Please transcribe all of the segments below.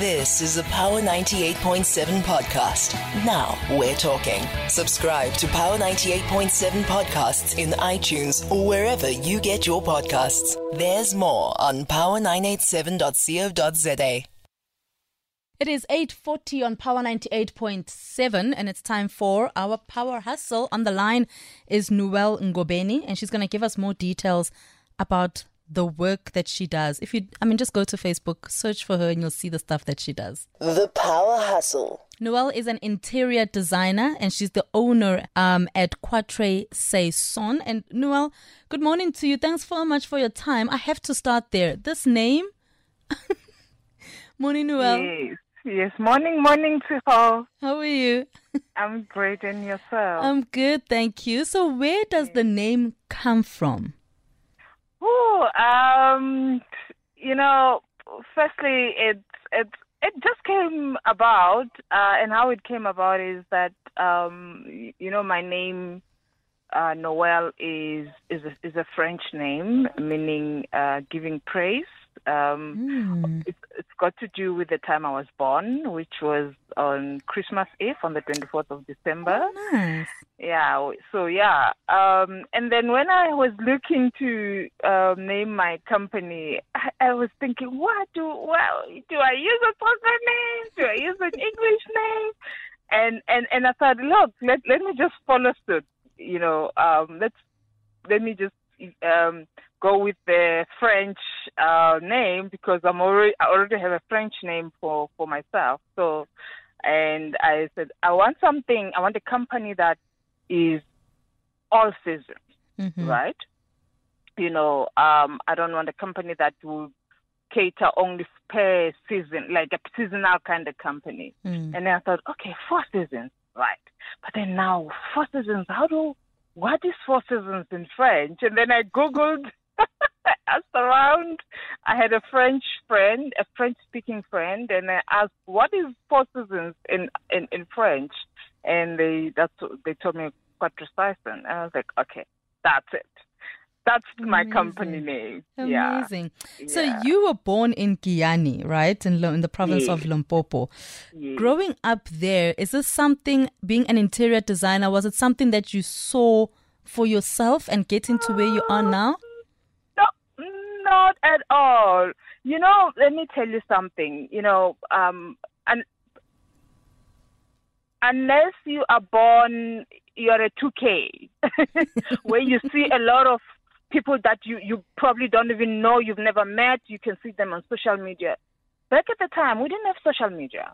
This is the Power 98.7 podcast. Now we're talking. Subscribe to Power 98.7 podcasts in iTunes or wherever you get your podcasts. There's more on power987.co.za. It is 8:40 on Power 98.7 and it's time for our Power Hustle. On the line is Noelle Ngobeni and she's going to give us more details about the work that she does. If you, just go to Facebook, search for her and you'll see the stuff that she does. The Power Hustle. Noelle is an interior designer and she's the owner at Quatre Saisons. And Noelle, good morning to you. Thanks so much for your time. I have to start there. This name... Morning, Noelle. Yes. Morning to all. How are you? I'm great, and yourself? I'm good, thank you. So where does the name come from? Oh, firstly, it just came about, and how it came about is that, my name, Noelle, is a French name, meaning giving praise. It's got to do with the time I was born, which was on Christmas Eve, on the 24th of December. Oh, nice. Yeah. So, yeah. And then when I was looking to name my company, I was thinking, do I use a proper name? Do I use an English name? And I thought, look, let me just follow suit. Let me just go with the French name, because I already have a French name for myself. So, and I said, I want a company that is all season, right? I don't want a company that will cater only per season, like a seasonal kind of company. Mm. And then I thought, okay, 4 seasons, right? But then now 4 seasons, what is 4 seasons in French? And then I Googled, asked around. I had a French friend, a French-speaking friend, and I asked, what is 4 seasons in French? And they told me Quatre Saisons. And I was like, okay, that's it. That's my company name. Amazing. Yeah. So you were born in Giyani, right? In the province of Limpopo. Yes. Growing up there, is this something, being an interior designer, was it something that you saw for yourself and getting to where you are now? No, not at all. Let me tell you something. Unless you are born, you're a 2K, where you see a lot of people that you probably don't even know, you've never met, you can see them on social media. Back at the time, we didn't have social media,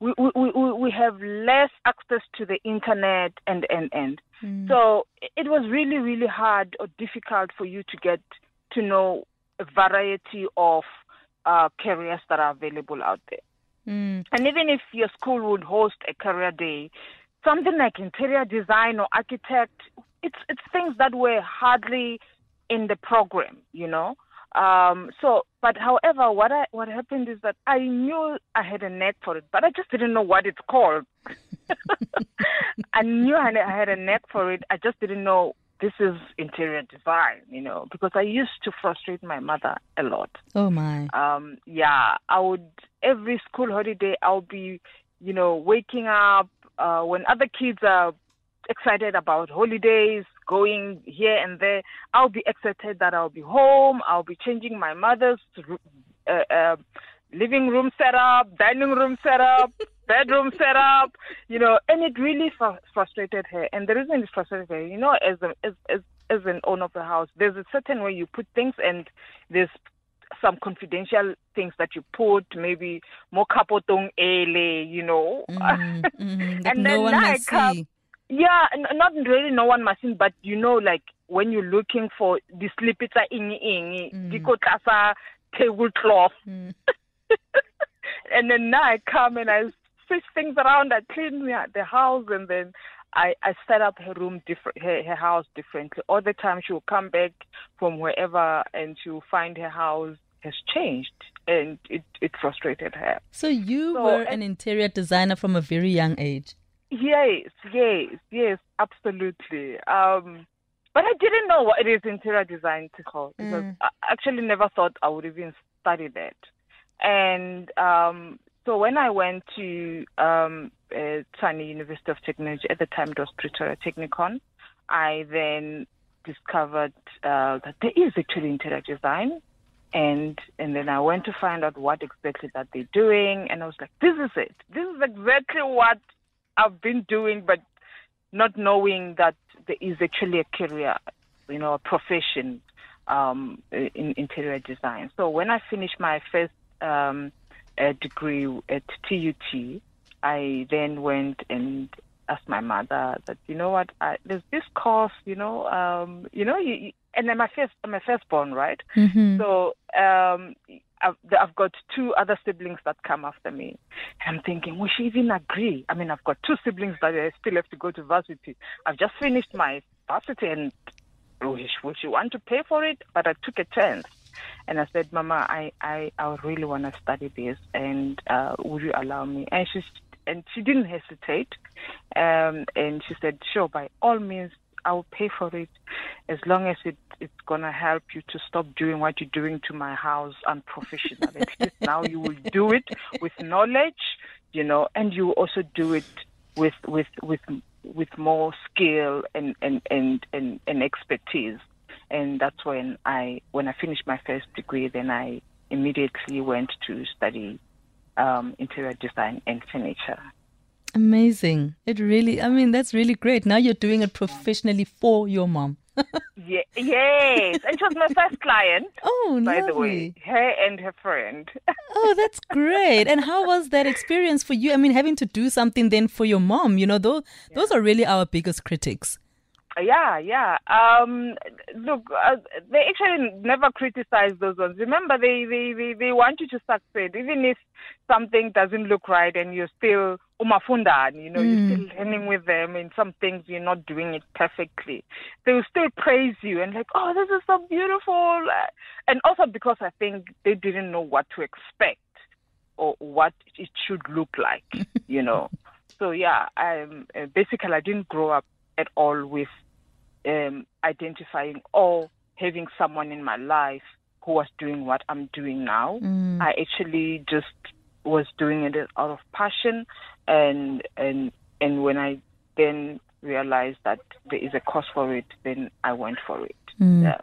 we have less access to the internet and. Mm. So it was really, really hard or difficult for you to get to know a variety of careers that are available out there. Mm. And even if your school would host a career day, something like interior design or architect, it's things that were hardly in the program, However, what happened is that I knew I had a knack for it, but I just didn't know what it's called. I knew I had a knack for it. I just didn't know this is interior design, because I used to frustrate my mother a lot. Oh, my. Every school holiday, I'll be, waking up when other kids are excited about holidays, going here and there. I'll be excited that I'll be home. I'll be changing my mother's living room setup, dining room setup, bedroom setup, and it really frustrated her. And the reason it frustrated her, as an owner of the house, there's a certain way you put things, and there's some confidential things that you put, maybe more kapotong ele, and no one must see. Yeah, not really no one must see, but when you're looking for the slipita ingi, the kotasa tablecloth, and then now I come and I switch things around, I clean the house, and then I set up her room her house differently. All the time she will come back from wherever and she will find her house has changed, and it frustrated her. So you were an interior designer from a very young age? Yes, absolutely. But I didn't know what it is interior design to call. Because I actually never thought I would even study that. And so when I went to Tshwane University of Technology, at the time it was Pretoria Technicon, I then discovered that there is actually interior design. And then I went to find out what exactly that they're doing. And I was like, this is it. This is exactly what I've been doing, but not knowing that there is actually a career, you know, a profession in interior design. So when I finished my first degree at TUT, I then went and asked my mother that, you know what, there's this course, and then I'm a firstborn, right? Mm-hmm. So I've got two other siblings that come after me. And I'm thinking, will she even agree? I mean, I've got two siblings that I still have to go to varsity. I've just finished my varsity, and would she want to pay for it? But I took a chance. And I said, Mama, I really want to study this, and would you allow me? And she didn't hesitate. And she said, sure, by all means, I will pay for it, as long as it's going to help you to stop doing what you're doing to my house unprofessionally. Now you will do it with knowledge, you know, and you also do it with more skill and expertise. And that's when I finished my first degree, then I immediately went to study interior design and furniture. Amazing. It really, I mean, that's really great. Now you're doing it professionally for your mom. Yeah, yes. And she was my first client. Oh, by lovely. The way. Her and her friend. Oh, that's great. And how was that experience for you? I mean, having to do something then for your mom, you know, those are really our biggest critics. Yeah. Look, they actually never criticize those ones. Remember, they want you to succeed, even if something doesn't look right, and you're still umafundan, you know, you're still learning with them, and some things you're not doing it perfectly. They will still praise you and like, oh, this is so beautiful. And also because I think they didn't know what to expect or what it should look like, you know. So, yeah, basically I didn't grow up at all with identifying or having someone in my life who was doing what I'm doing now. I actually just was doing it out of passion, and when I then realized that there is a course for it, then I went for it. Yeah.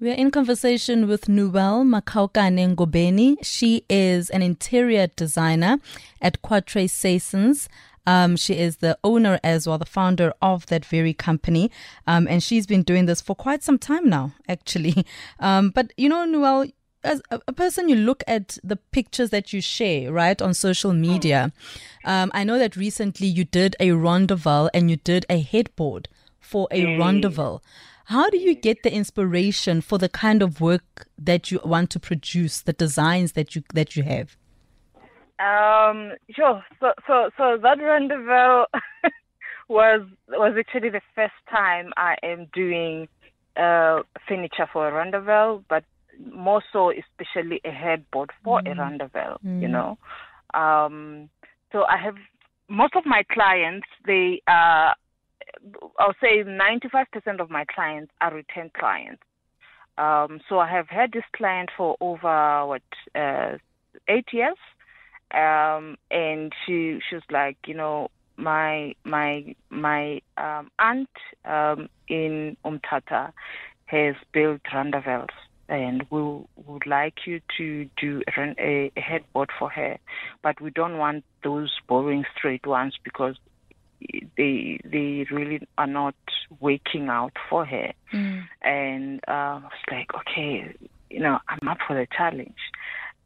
We're in conversation with Noelle Makhaukane Ngobeni. She is an interior designer at Quatre Saisons. She is the owner as well, the founder of that very company. And she's been doing this for quite some time now, actually. But, you know, Noelle, as a person, you look at the pictures that you share, right, on social media. I know that recently you did a rondeville and you did a headboard for a rondeville. How do you get the inspiration for the kind of work that you want to produce, the designs that you have? Sure. So that rendezvous was actually the first time I am doing furniture for a rendezvous, but more so especially a headboard for a rendezvous, you know. So I have most of my clients, I'll say 95% of my clients are return clients. So I have had this client for over 8 years. And she was like, you know, my aunt in Umtata has built rondavels, and we would like you to do a headboard for her, but we don't want those boring straight ones because they really are not working out for her. And I was like, okay, you know, I'm up for the challenge.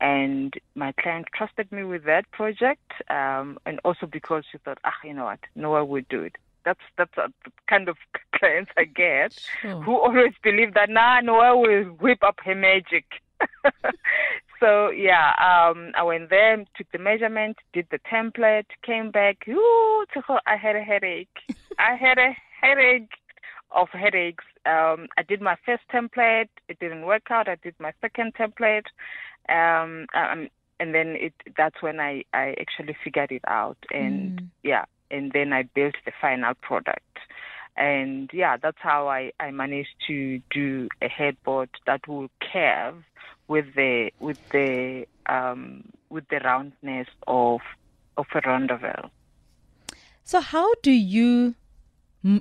And my client trusted me with that project, and also because she thought, you know what, Noah will do it. That's the kind of clients I get, who always believe that, Noah will whip up her magic. So, yeah, I went there, took the measurement, did the template, came back. I had a headache. I had a headache of headaches. I did my first template. It didn't work out. I did my second template. And then that's when I actually figured it out, and and then I built the final product, and that's how I managed to do a headboard that will curve with the roundness of a rondavelle. So how do you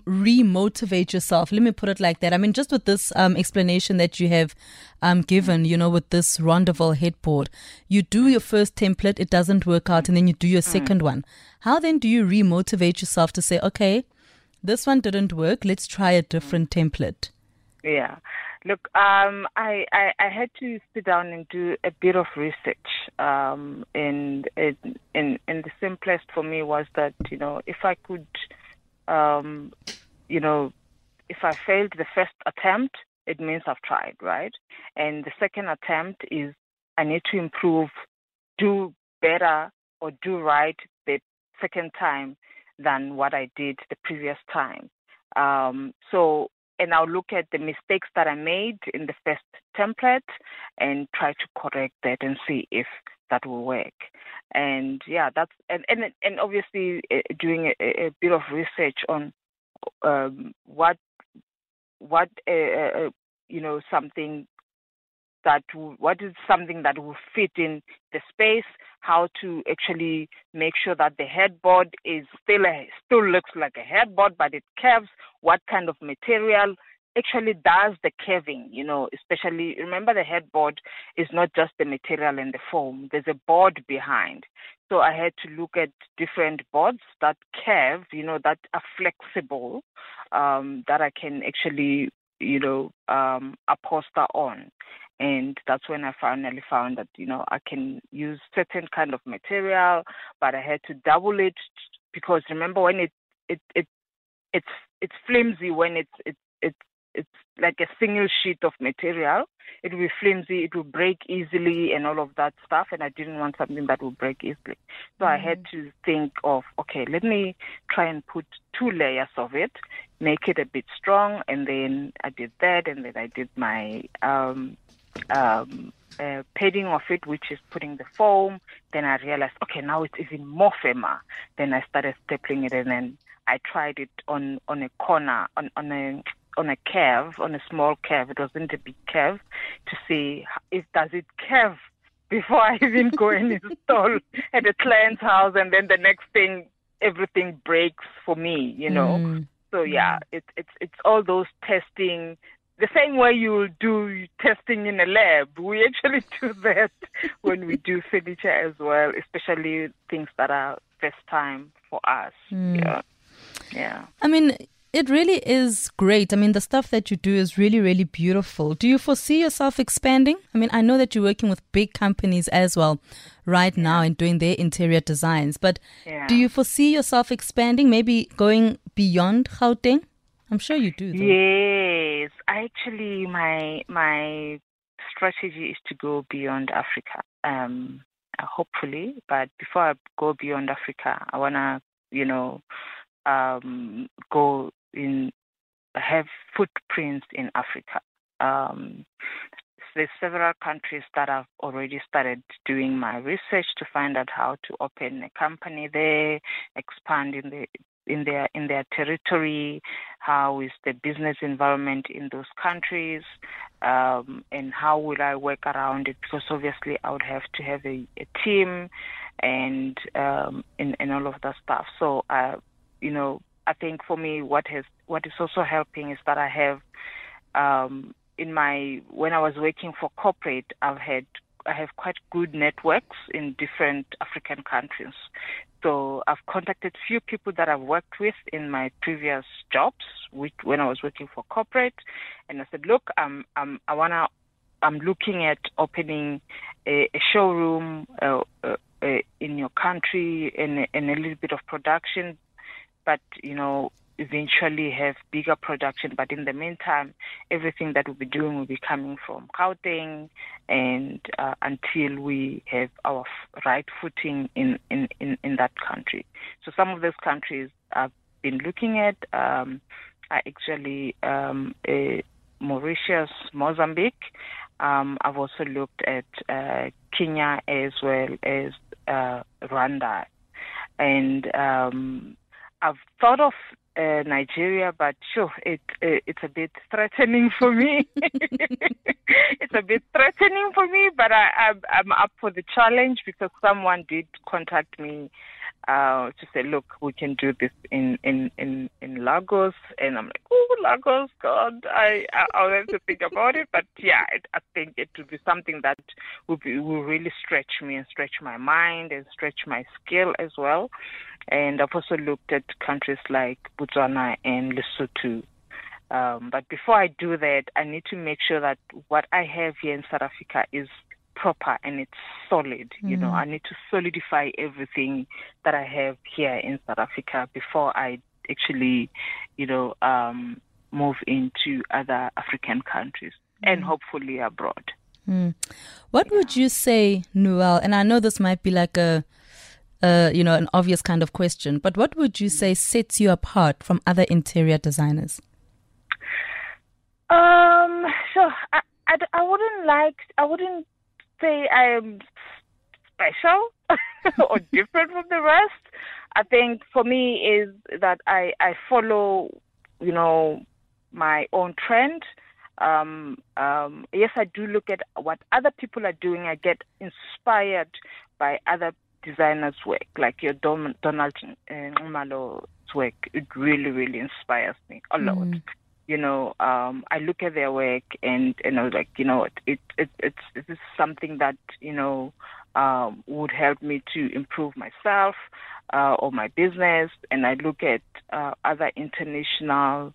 re-motivate yourself? Let me put it like that. I mean, just with this explanation that you have given, you know, with this rondavelle headboard, you do your first template, it doesn't work out, and then you do your second one. How then do you re-motivate yourself to say, okay, this one didn't work, let's try a different template? Yeah. Look, I had to sit down and do a bit of research. And the simplest for me was that, you know, if I could, you know, if I failed the first attempt, it means I've tried, right? And the second attempt is I need to improve, do better or do right the second time than what I did the previous time. And I'll look at the mistakes that I made in the first template and try to correct that and see if that will work. And yeah, that's and obviously doing a bit of research on what is something that will fit in the space, how to actually make sure that the headboard is still looks like a headboard, but it curves, what kind of material actually does the curving, you know, especially, remember the headboard is not just the material and the foam, there's a board behind. So I had to look at different boards that curve, you know, that are flexible, that I can actually, you know, upholster on. And that's when I finally found that, you know, I can use certain kind of material, but I had to double it because remember when it's flimsy, when it's like a single sheet of material, it will be flimsy, it will break easily and all of that stuff. And I didn't want something that would break easily. So I had to think of, okay, let me try and put two layers of it, make it a bit strong. And then I did that. And then I did my padding of it, which is putting the foam. Then I realized, okay, now it's even more firmer. Then I started stapling it. And then I tried it on a corner, on a curve, on a small curve. It wasn't a big curve to see if does it curve before I even go and install at a client's house. And then the next thing, everything breaks for me, you know. So yeah, it's all those testing. The same way you will do testing in a lab, we actually do that when we do furniture as well, especially things that are first time for us. Yeah. I mean, it really is great. I mean, the stuff that you do is really, really beautiful. Do you foresee yourself expanding? I mean, I know that you're working with big companies as well right now and doing their interior designs, but do you foresee yourself expanding, maybe going beyond Gauteng? I'm sure you do, though. Yes. Actually, my strategy is to go beyond Africa, hopefully. But before I go beyond Africa, I want to, you know, go in, have footprints in Africa. There's several countries that I've already started doing my research to find out how to open a company there, expand in their territory, how is the business environment in those countries, and how will I work around it? Because obviously I would have to have a team and all of that stuff. So you know, I think for me, what is also helping is that I have, when I was working for corporate, I have quite good networks in different African countries. So I've contacted few people that I've worked with in my previous jobs, when I was working for corporate, and I said, look, I'm looking at opening a showroom in your country and a little bit of production. But, you know, eventually have bigger production. But in the meantime, everything that we'll be doing will be coming from Gauteng and until we have our right footing in that country. So some of those countries I've been looking at are actually Mauritius, Mozambique. I've also looked at Kenya as well as Rwanda. And I've thought of Nigeria, but sure, it's a bit threatening for me. It's a bit threatening for me, but I'm up for the challenge, because someone did contact me to say, look, we can do this in Lagos, and I'm like, oh, Lagos, God, I'll have to think about it. But yeah, I think it would be something that will really stretch me and stretch my mind and stretch my skill as well. And I've also looked at countries like Botswana and Lesotho. But before I do that, I need to make sure that what I have here in South Africa is proper and it's solid. Mm. You know, I need to solidify everything that I have here in South Africa before I actually, move into other African countries and hopefully abroad. Mm. What would you say, Noelle? And I know this might be like an obvious kind of question, but what would you say sets you apart from other interior designers? I wouldn't say I'm special or different from the rest. I think for me is that I follow, my own trend. Yes, I do look at what other people are doing. I get inspired by other designers' work, like your Donald Mallow's work. It really, really inspires me a lot. Mm. I look at their work and I was like, it's this is something that, would help me to improve myself or my business. And I look at other international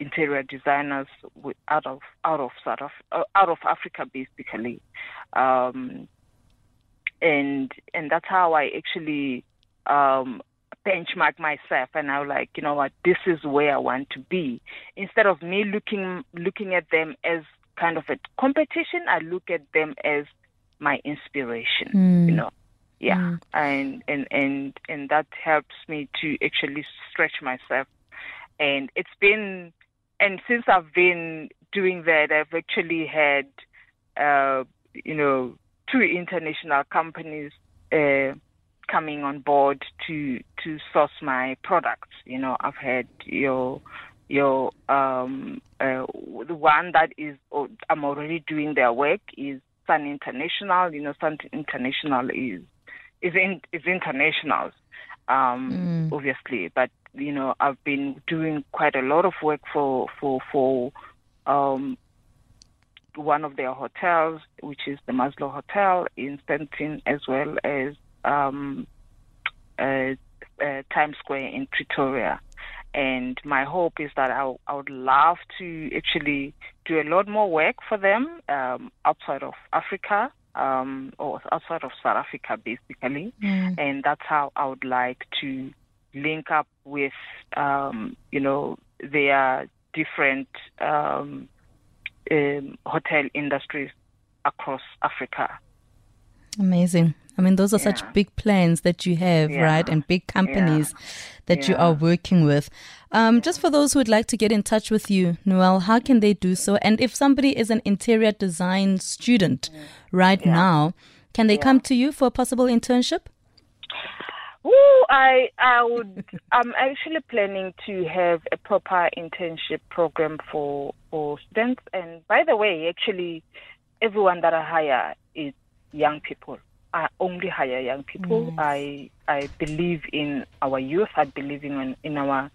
interior designers out of Africa, basically. And that's how I actually benchmark myself, and I'm like, you know what, this is where I want to be. Instead of me looking at them as kind of a competition, I look at them as my inspiration. Mm. And that helps me to actually stretch myself. And it's been, and since I've been doing that, I've actually had 2 international companies coming on board to source my products. I've had the one that is, I'm already doing their work, is Sun International. Sun International is international, obviously. But I've been doing quite a lot of work for one of their hotels, which is the Maslow Hotel in Sandton, as well as Times Square in Pretoria. And my hope is that I would love to actually do a lot more work for them outside of Africa, or outside of South Africa, basically. Mm. And that's how I would like to link up with, their different hotel industries across Africa. Amazing. I mean, those are such big plans that you have, right? And big companies that you are working with. Just for those who would like to get in touch with you, Noelle, how can they do so? And if somebody is an interior design student right now, can they come to you for a possible internship? Ooh, I would. I'm actually planning to have a proper internship program for students. And by the way, actually, everyone that I hire is young people. I only hire young people. Yes. I believe in our youth. I believe in our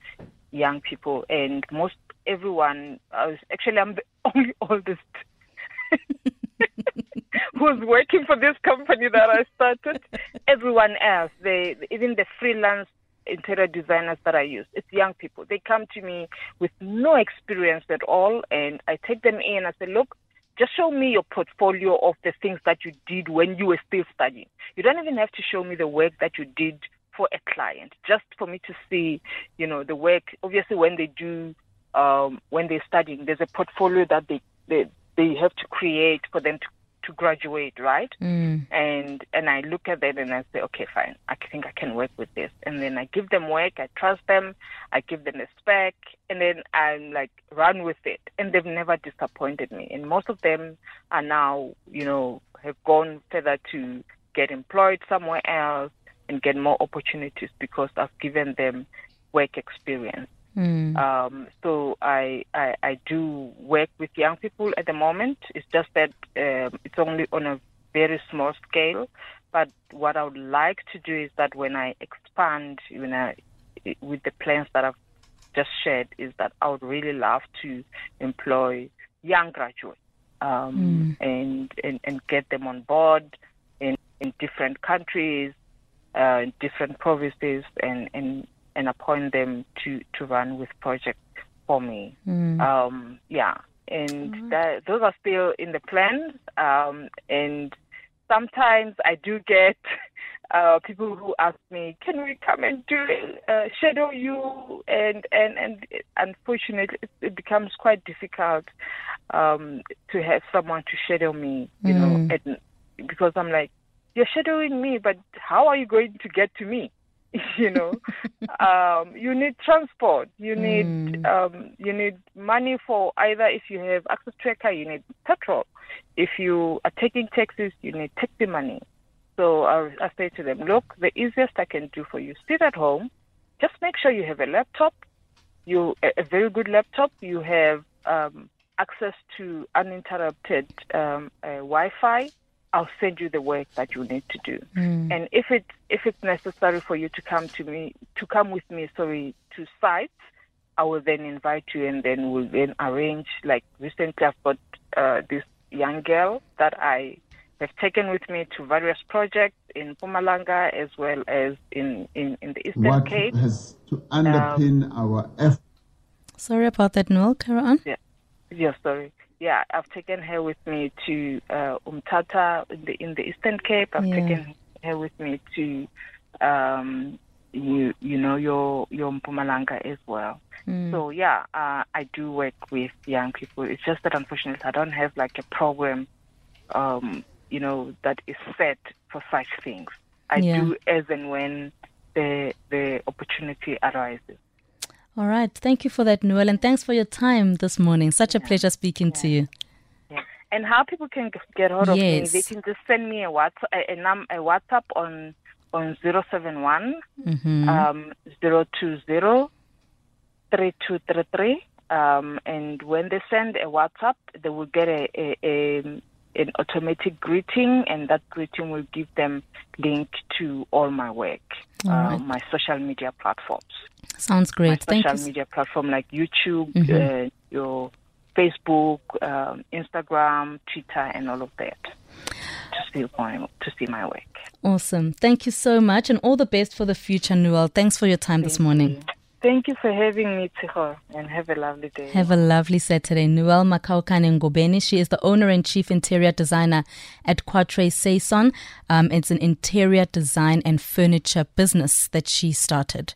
young people. And I'm the only oldest who's working for this company that I started. Everyone else, even the freelance interior designers that I use, it's young people. They come to me with no experience at all, and I take them in. I say, look, just show me your portfolio of the things that you did when you were still studying. You don't even have to show me the work that you did for a client, just for me to see, the work. Obviously, when they do, when they're studying, there's a portfolio that they have to create for them to graduate, right? Mm. And I look at that and I say, okay, fine, I think I can work with this. And then I give them work, I trust them, I give them a spec, and then I'm like, run with it. And they've never disappointed me. And most of them are now, have gone further to get employed somewhere else and get more opportunities because I've given them work experience. Mm. So I do work with young people at the moment. It's just that it's only on a very small scale. But what I would like to do is that when I expand, you know, with the plans that I've just shared, is that I would really love to employ young graduates and get them on board in different countries, in different provinces, and appoint them to run with projects for me. Mm. Those are still in the plans. And sometimes I do get people who ask me, can we come and do it, shadow you? And unfortunately, it becomes quite difficult to have someone to shadow me, you know, because I'm like, you're shadowing me, but how are you going to get to me? You know, you need transport. You need you need money for either if you have access to a car, you need petrol. If you are taking taxis, you need taxi money. So I say to them, look, the easiest I can do for you, sit at home. Just make sure you have a laptop, a very good laptop. You have access to uninterrupted Wi-Fi. I'll send you the work that you need to do, and if it's necessary for you to come with me to sites, I will then invite you, and then we'll then arrange. Like recently, I've got this young girl that I have taken with me to various projects in Pumalanga as well as in the Eastern Cape. What has to underpin our effort? Sorry about that, Noelle. Carry on. Yeah, sorry. Yeah, I've taken her with me to Umtata in the Eastern Cape. I've taken her with me to, your Mpumalanga as well. Mm. So, I do work with young people. It's just that, unfortunately, I don't have, like, a program, that is set for such things. I do as and when the opportunity arises. All right. Thank you for that, Noelle, and thanks for your time this morning. Such a pleasure speaking to you. Yeah. And how people can get hold of me, they can just send me a WhatsApp on 071 020 3233. And when they send a WhatsApp, they will get an automatic greeting, and that greeting will give them link to all my work, my social media platforms. Sounds great. My social media platform like YouTube, your Facebook, Instagram, Twitter, and all of that to see my work. Awesome. Thank you so much, and all the best for the future, Noelle. Thanks for your time this morning. Thank you for having me, Tshego, and have a lovely day. Have a lovely Saturday. Noelle Makhaukane Ngobeni, she is the owner and chief interior designer at Quatre Saisons. It's an interior design and furniture business that she started.